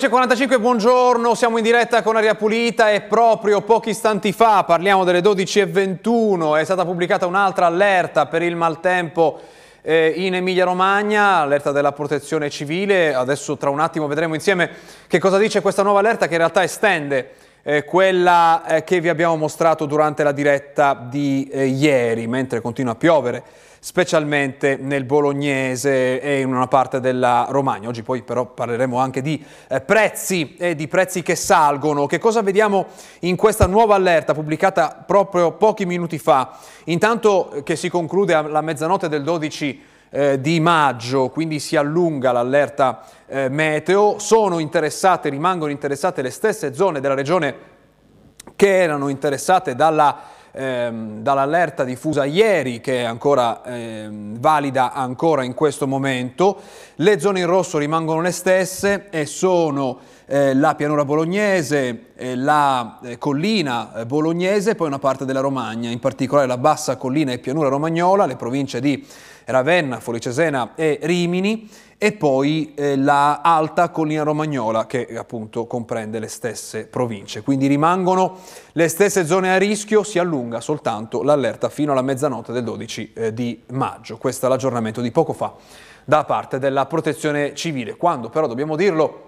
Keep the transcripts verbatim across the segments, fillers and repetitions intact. quattordici e quarantacinque, buongiorno, siamo in diretta con Aria Pulita e proprio pochi istanti fa, parliamo delle dodici e ventuno, è stata pubblicata un'altra allerta per il maltempo eh, in Emilia-Romagna, allerta della Protezione Civile. Adesso tra un attimo vedremo insieme che cosa dice questa nuova allerta, che in realtà estende eh, quella eh, che vi abbiamo mostrato durante la diretta di eh, ieri, mentre continua a piovere, specialmente nel bolognese e in una parte della Romagna. Oggi poi però parleremo anche di eh, prezzi e eh, di prezzi che salgono. Che cosa vediamo in questa nuova allerta pubblicata proprio pochi minuti fa? Intanto che si conclude alla mezzanotte del dodici eh, di maggio, quindi si allunga l'allerta eh, meteo. Sono interessate, rimangono interessate le stesse zone della regione che erano interessate dalla Ehm, dall'allerta diffusa ieri, che è ancora ehm, valida ancora in questo momento. Le zone in rosso rimangono le stesse e sono eh, la pianura bolognese, eh, la eh, collina eh, bolognese e poi una parte della Romagna, in particolare la bassa collina e pianura romagnola, le province di Ravenna, Forlì-Cesena e Rimini, e poi eh, la alta collina romagnola, che appunto comprende le stesse province. Quindi rimangono le stesse zone a rischio, si allunga soltanto l'allerta fino alla mezzanotte del dodici eh, di maggio. Questo è l'aggiornamento di poco fa da parte della Protezione Civile, quando però, dobbiamo dirlo,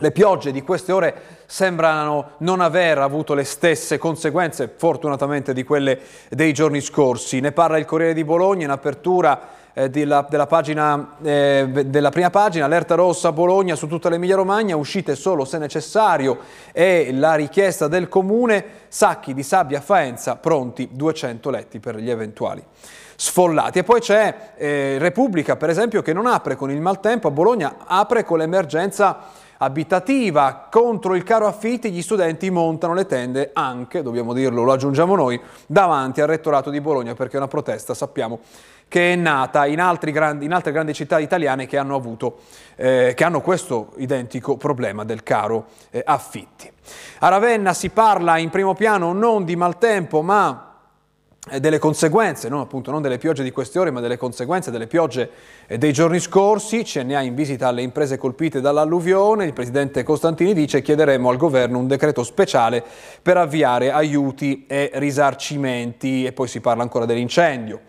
le piogge di queste ore sembrano non aver avuto le stesse conseguenze, fortunatamente, di quelle dei giorni scorsi. Ne parla il Corriere di Bologna in apertura Della, della, pagina, eh, della prima pagina: allerta rossa Bologna su tutta l'Emilia-Romagna, uscite solo se necessario, e la richiesta del comune, sacchi di sabbia a Faenza, pronti duecento letti per gli eventuali sfollati. E poi c'è eh, Repubblica, per esempio, che non apre con il maltempo a Bologna, apre con l'emergenza abitativa. Contro il caro affitti gli studenti montano le tende anche, dobbiamo dirlo, lo aggiungiamo noi, davanti al rettorato di Bologna, perché è una protesta, sappiamo, che è nata in, altri grandi, in altre grandi città italiane che hanno avuto, eh, che hanno questo identico problema del caro eh, affitti. A Ravenna si parla in primo piano non di maltempo ma delle conseguenze, non appunto non delle piogge di queste ore, ma delle conseguenze delle piogge dei giorni scorsi. C N A in visita alle imprese colpite dall'alluvione. Il presidente Costantini dice: chiederemo al governo un decreto speciale per avviare aiuti e risarcimenti. E poi si parla ancora dell'incendio.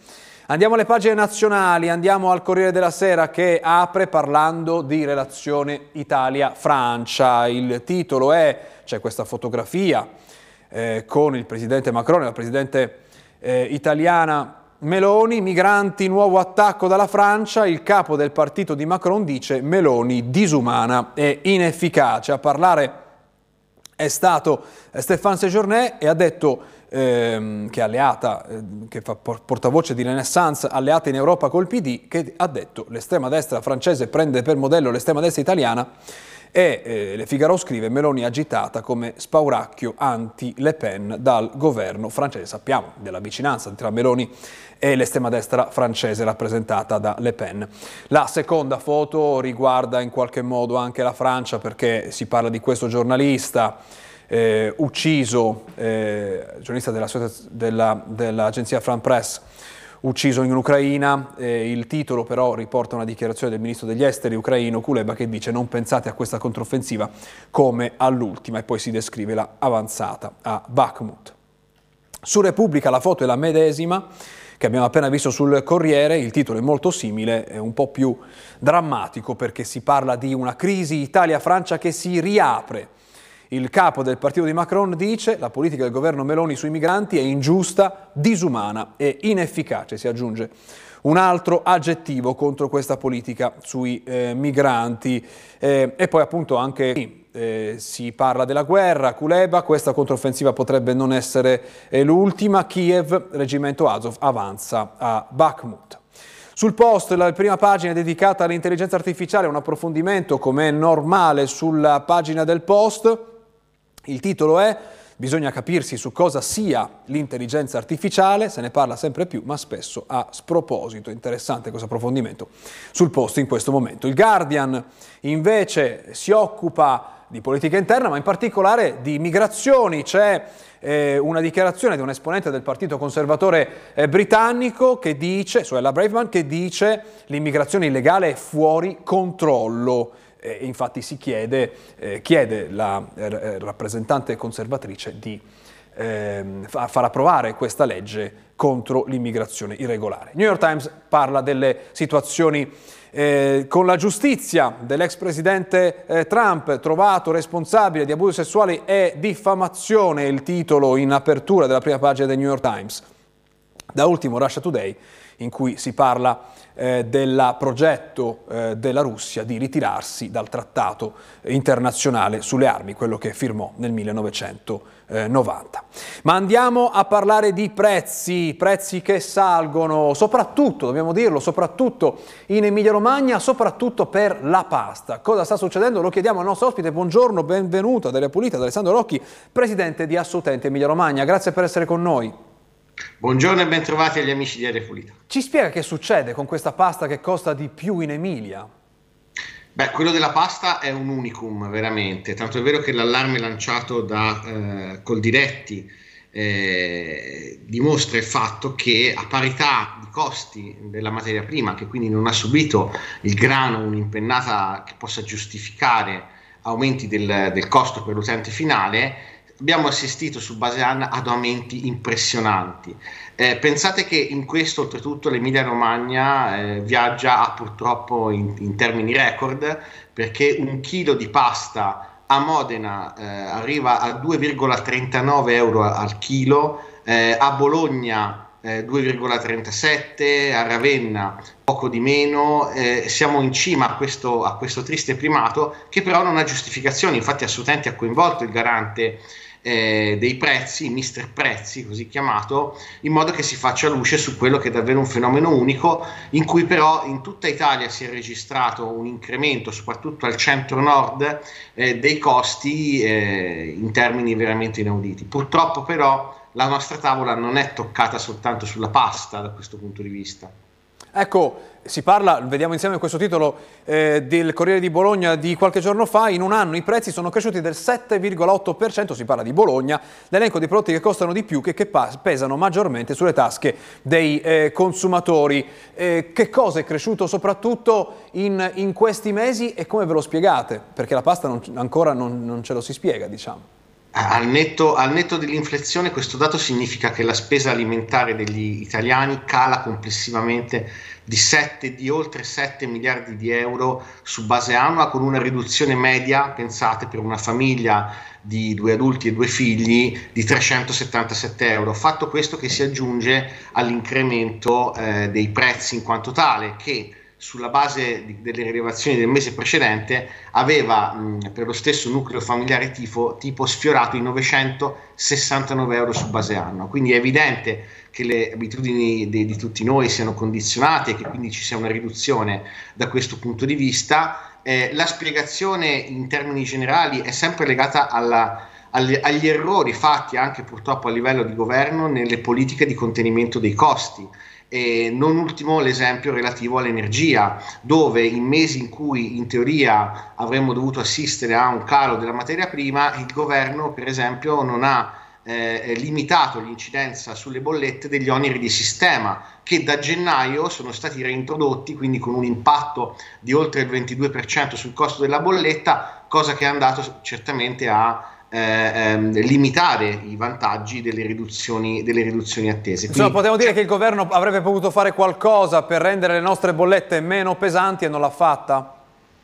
Andiamo alle pagine nazionali, andiamo al Corriere della Sera, che apre parlando di relazione Italia-Francia. Il titolo è, c'è questa fotografia eh, con il presidente Macron e la presidente eh, italiana Meloni. Migranti, nuovo attacco dalla Francia. Il capo del partito di Macron dice: Meloni disumana e inefficace. A parlare è stato Stéphane Sejourné, e ha detto Ehm, che è alleata, ehm, che fa portavoce di Renaissance, alleata in Europa col P D, che ha detto: l'estrema destra francese prende per modello l'estrema destra italiana. E eh, Le Figaro scrive: Meloni agitata come spauracchio anti-Le Pen dal governo francese. Sappiamo della vicinanza tra Meloni e l'estrema destra francese rappresentata da Le Pen. La seconda foto riguarda in qualche modo anche la Francia, perché si parla di questo giornalista Eh, ucciso, eh, giornalista della, della, dell'agenzia France Presse, ucciso in Ucraina. Eh, il titolo però riporta una dichiarazione del ministro degli esteri ucraino Kuleba, che dice: non pensate a questa controffensiva come all'ultima, e poi si descrive la avanzata a Bakhmut. Su Repubblica la foto è la medesima che abbiamo appena visto sul Corriere, il titolo è molto simile, è un po' più drammatico, perché si parla di una crisi Italia-Francia che si riapre. Il capo del partito di Macron dice: la politica del governo Meloni sui migranti è ingiusta, disumana e inefficace. Si aggiunge un altro aggettivo contro questa politica sui eh, migranti. Eh, e poi appunto anche eh, si parla della guerra. Kuleba: questa controffensiva potrebbe non essere eh, l'ultima. Kiev, reggimento Azov avanza a Bakhmut. Sul Post la prima pagina è dedicata all'intelligenza artificiale, un approfondimento, come è normale, sulla pagina del Post. Il titolo è: bisogna capirsi su cosa sia l'intelligenza artificiale, se ne parla sempre più ma spesso a sproposito. Interessante questo approfondimento sul Post in questo momento. Il Guardian invece si occupa di politica interna, ma in particolare di migrazioni. C'è eh, una dichiarazione di un esponente del partito conservatore eh, britannico, che dice, su Ella Braverman, che dice: l'immigrazione illegale è fuori controllo. e infatti si chiede, eh, chiede la eh, rappresentante conservatrice di eh, far approvare questa legge contro l'immigrazione irregolare. New York Times parla delle situazioni eh, con la giustizia dell'ex presidente eh, Trump, trovato responsabile di abusi sessuali e diffamazione, il titolo in apertura della prima pagina del New York Times. Da ultimo Russia Today, in cui si parla eh, del progetto eh, della Russia di ritirarsi dal trattato internazionale sulle armi, quello che firmò nel millenovecentonovanta. Ma andiamo a parlare di prezzi, prezzi che salgono, soprattutto, dobbiamo dirlo, soprattutto in Emilia-Romagna, soprattutto per la pasta. Cosa sta succedendo? Lo chiediamo al nostro ospite. Buongiorno, benvenuto ad Aria Pulita, ad Alessandro Rocchi, presidente di Assoutenti Emilia-Romagna. Grazie per essere con noi. Buongiorno e bentrovati agli amici di Aria Pulita. Ci spiega che succede con questa pasta che costa di più in Emilia? Beh, quello della pasta è un unicum veramente, tanto è vero che l'allarme lanciato da eh, Coldiretti eh, dimostra il fatto che a parità di costi della materia prima, che quindi non ha subito il grano un'impennata che possa giustificare aumenti del, del costo per l'utente finale, abbiamo assistito su base annua ad aumenti impressionanti. Eh, pensate che in questo oltretutto l'Emilia-Romagna eh, viaggia purtroppo in, in termini record, perché un chilo di pasta a Modena eh, arriva a due virgola trentanove euro al chilo, eh, a Bologna eh, due virgola trentasette, a Ravenna poco di meno. Eh, siamo in cima a questo, a questo triste primato che però non ha giustificazioni. Infatti Assoutenti ha coinvolto il garante Eh, dei prezzi, mister Prezzi così chiamato, in modo che si faccia luce su quello che è davvero un fenomeno unico, in cui però in tutta Italia si è registrato un incremento, soprattutto al centro-nord, eh, dei costi eh, in termini veramente inauditi. Purtroppo però la nostra tavola non è toccata soltanto sulla pasta da questo punto di vista. Ecco, si parla, vediamo insieme questo titolo eh, del Corriere di Bologna di qualche giorno fa: in un anno i prezzi sono cresciuti del sette virgola otto per cento, si parla di Bologna, l'elenco dei prodotti che costano di più, che, che pesano maggiormente sulle tasche dei eh, consumatori. Eh, che cosa è cresciuto soprattutto in, in questi mesi e come ve lo spiegate? Perché la pasta non, ancora non, non ce lo si spiega, diciamo. Al netto, al netto dell'inflazione, questo dato significa che la spesa alimentare degli italiani cala complessivamente di, sette, di oltre sette miliardi di euro su base annua, con una riduzione media, pensate, per una famiglia di due adulti e due figli di trecentosettantasette euro. Fatto questo che si aggiunge all'incremento eh, dei prezzi in quanto tale, che sulla base di, delle rilevazioni del mese precedente aveva mh, per lo stesso nucleo familiare tifo, tipo sfiorato i novecentosessantanove euro su base annua. Quindi è evidente che le abitudini de, di tutti noi siano condizionate e che quindi ci sia una riduzione da questo punto di vista. Eh, la spiegazione in termini generali è sempre legata alla agli errori fatti anche purtroppo a livello di governo nelle politiche di contenimento dei costi, e non ultimo l'esempio relativo all'energia, dove in mesi in cui in teoria avremmo dovuto assistere a un calo della materia prima, il governo per esempio non ha eh, limitato l'incidenza sulle bollette degli oneri di sistema, che da gennaio sono stati reintrodotti, quindi con un impatto di oltre il ventidue per cento sul costo della bolletta, cosa che è andato certamente a Eh, ehm, limitare i vantaggi delle riduzioni, delle riduzioni attese. Quindi, insomma, potremmo dire che il governo avrebbe potuto fare qualcosa per rendere le nostre bollette meno pesanti e non l'ha fatta?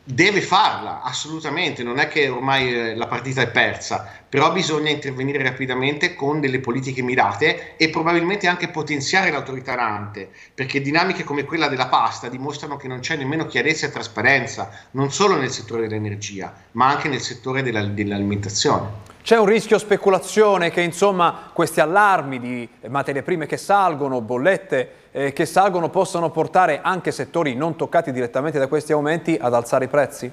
Deve farla, assolutamente, non è che ormai eh, la partita è persa, però bisogna intervenire rapidamente con delle politiche mirate e probabilmente anche potenziare l'autorità garante, perché dinamiche come quella della pasta dimostrano che non c'è nemmeno chiarezza e trasparenza, non solo nel settore dell'energia, ma anche nel settore dell'alimentazione. C'è un rischio speculazione che, insomma, questi allarmi di materie prime che salgono, bollette eh, che salgono, possano portare anche settori non toccati direttamente da questi aumenti ad alzare i prezzi?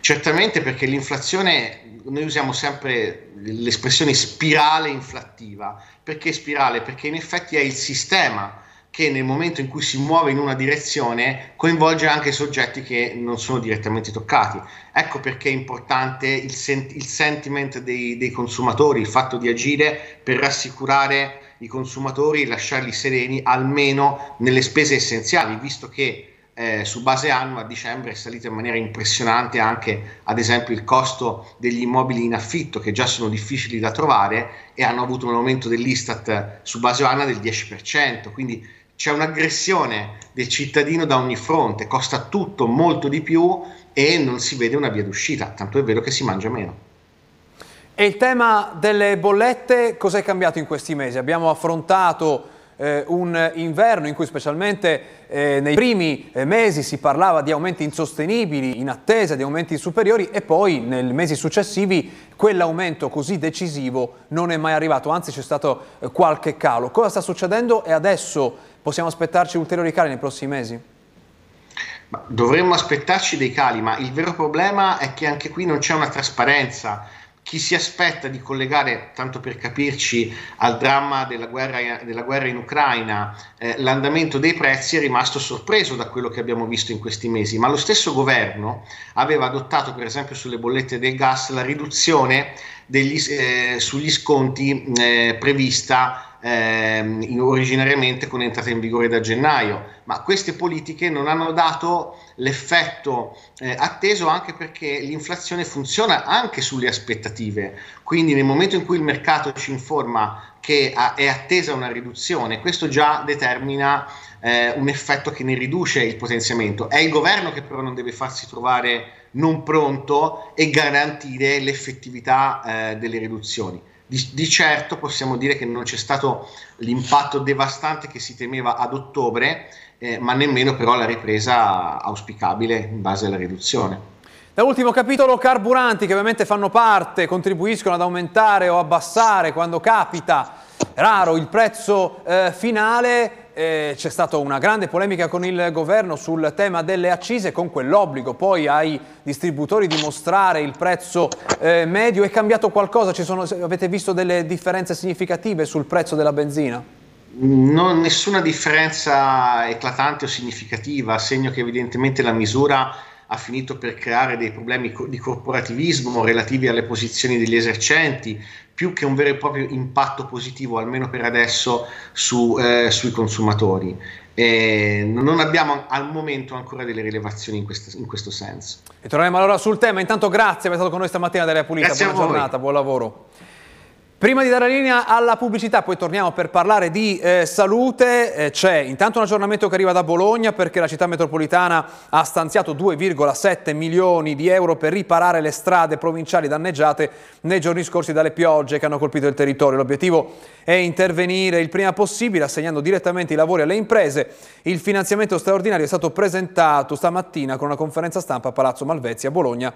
Certamente, perché l'inflazione, noi usiamo sempre l'espressione spirale inflattiva. Perché spirale? Perché in effetti è il sistema che nel momento in cui si muove in una direzione coinvolge anche soggetti che non sono direttamente toccati. Ecco perché è importante il, sent il sentiment dei, dei consumatori, il fatto di agire per rassicurare i consumatori e lasciarli sereni almeno nelle spese essenziali, visto che eh, su base annua a dicembre è salito in maniera impressionante anche ad esempio il costo degli immobili in affitto, che già sono difficili da trovare, e hanno avuto un aumento dell'Istat su base annua del dieci per cento, quindi c'è un'aggressione del cittadino da ogni fronte, costa tutto molto di più e non si vede una via d'uscita, tanto è vero che si mangia meno. E il tema delle bollette, cos'è cambiato in questi mesi? Abbiamo affrontato eh, un inverno in cui specialmente eh, nei primi eh, mesi si parlava di aumenti insostenibili, in attesa di aumenti superiori, e poi nei mesi successivi quell'aumento così decisivo non è mai arrivato, anzi c'è stato eh, qualche calo. Cosa sta succedendo e adesso possiamo aspettarci ulteriori cali nei prossimi mesi? Dovremmo aspettarci dei cali, ma il vero problema è che anche qui non c'è una trasparenza. Chi si aspetta di collegare, tanto per capirci, al dramma della guerra, della guerra in Ucraina, eh, l'andamento dei prezzi è rimasto sorpreso da quello che abbiamo visto in questi mesi, ma lo stesso governo aveva adottato per esempio sulle bollette del gas la riduzione degli, eh, sugli sconti eh, prevista Ehm, originariamente con entrata in vigore da gennaio, ma queste politiche non hanno dato l'effetto eh, atteso, anche perché l'inflazione funziona anche sulle aspettative, quindi nel momento in cui il mercato ci informa che a, è attesa una riduzione, questo già determina eh, un effetto che ne riduce il potenziamento. È il governo che però non deve farsi trovare non pronto e garantire l'effettività eh, delle riduzioni. Di, di certo possiamo dire che non c'è stato l'impatto devastante che si temeva ad ottobre, eh, ma nemmeno però la ripresa auspicabile in base alla riduzione. Da ultimo capitolo, carburanti, che ovviamente fanno parte, contribuiscono ad aumentare o abbassare quando capita, raro, il prezzo eh, finale. Eh, c'è stata una grande polemica con il governo sul tema delle accise, con quell'obbligo poi ai distributori di mostrare il prezzo eh, medio. È cambiato qualcosa? Ci sono, avete visto delle differenze significative sul prezzo della benzina? Non, nessuna differenza eclatante o significativa, segno che evidentemente la misura ha finito per creare dei problemi di corporativismo relativi alle posizioni degli esercenti, più che un vero e proprio impatto positivo, almeno per adesso, su, eh, sui consumatori. E non abbiamo al momento ancora delle rilevazioni in questo, in questo senso. E torniamo allora sul tema. Intanto grazie per essere stato con noi stamattina da Aria Pulita. Grazie. Buona giornata, buon lavoro. Prima di dare la linea alla pubblicità, poi torniamo per parlare di eh, salute, eh, c'è intanto un aggiornamento che arriva da Bologna, perché la città metropolitana ha stanziato due virgola sette milioni di euro per riparare le strade provinciali danneggiate nei giorni scorsi dalle piogge che hanno colpito il territorio. L'obiettivo è intervenire il prima possibile, assegnando direttamente i lavori alle imprese. Il finanziamento straordinario è stato presentato stamattina con una conferenza stampa a Palazzo Malvezzi a Bologna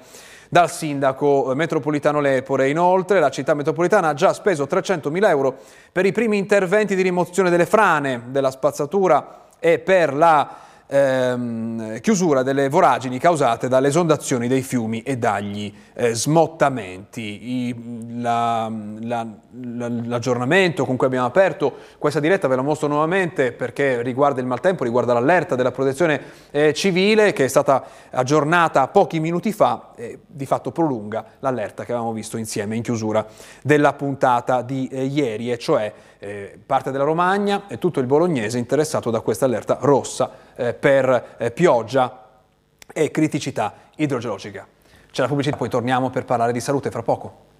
dal sindaco metropolitano Lepore. Inoltre la città metropolitana ha già speso trecentomila euro per i primi interventi di rimozione delle frane, della spazzatura e per la ehm, chiusura delle voragini causate dalle esondazioni dei fiumi e dagli eh, smottamenti. I, la, la, la, l'aggiornamento con cui abbiamo aperto questa diretta ve lo mostro nuovamente, perché riguarda il maltempo, riguarda l'allerta della protezione eh, civile che è stata aggiornata pochi minuti fa e di fatto prolunga l'allerta che avevamo visto insieme in chiusura della puntata di eh, ieri, e cioè eh, parte della Romagna e tutto il bolognese interessato da questa allerta rossa per pioggia e criticità idrogeologica. C'è la pubblicità, poi torniamo per parlare di salute fra poco.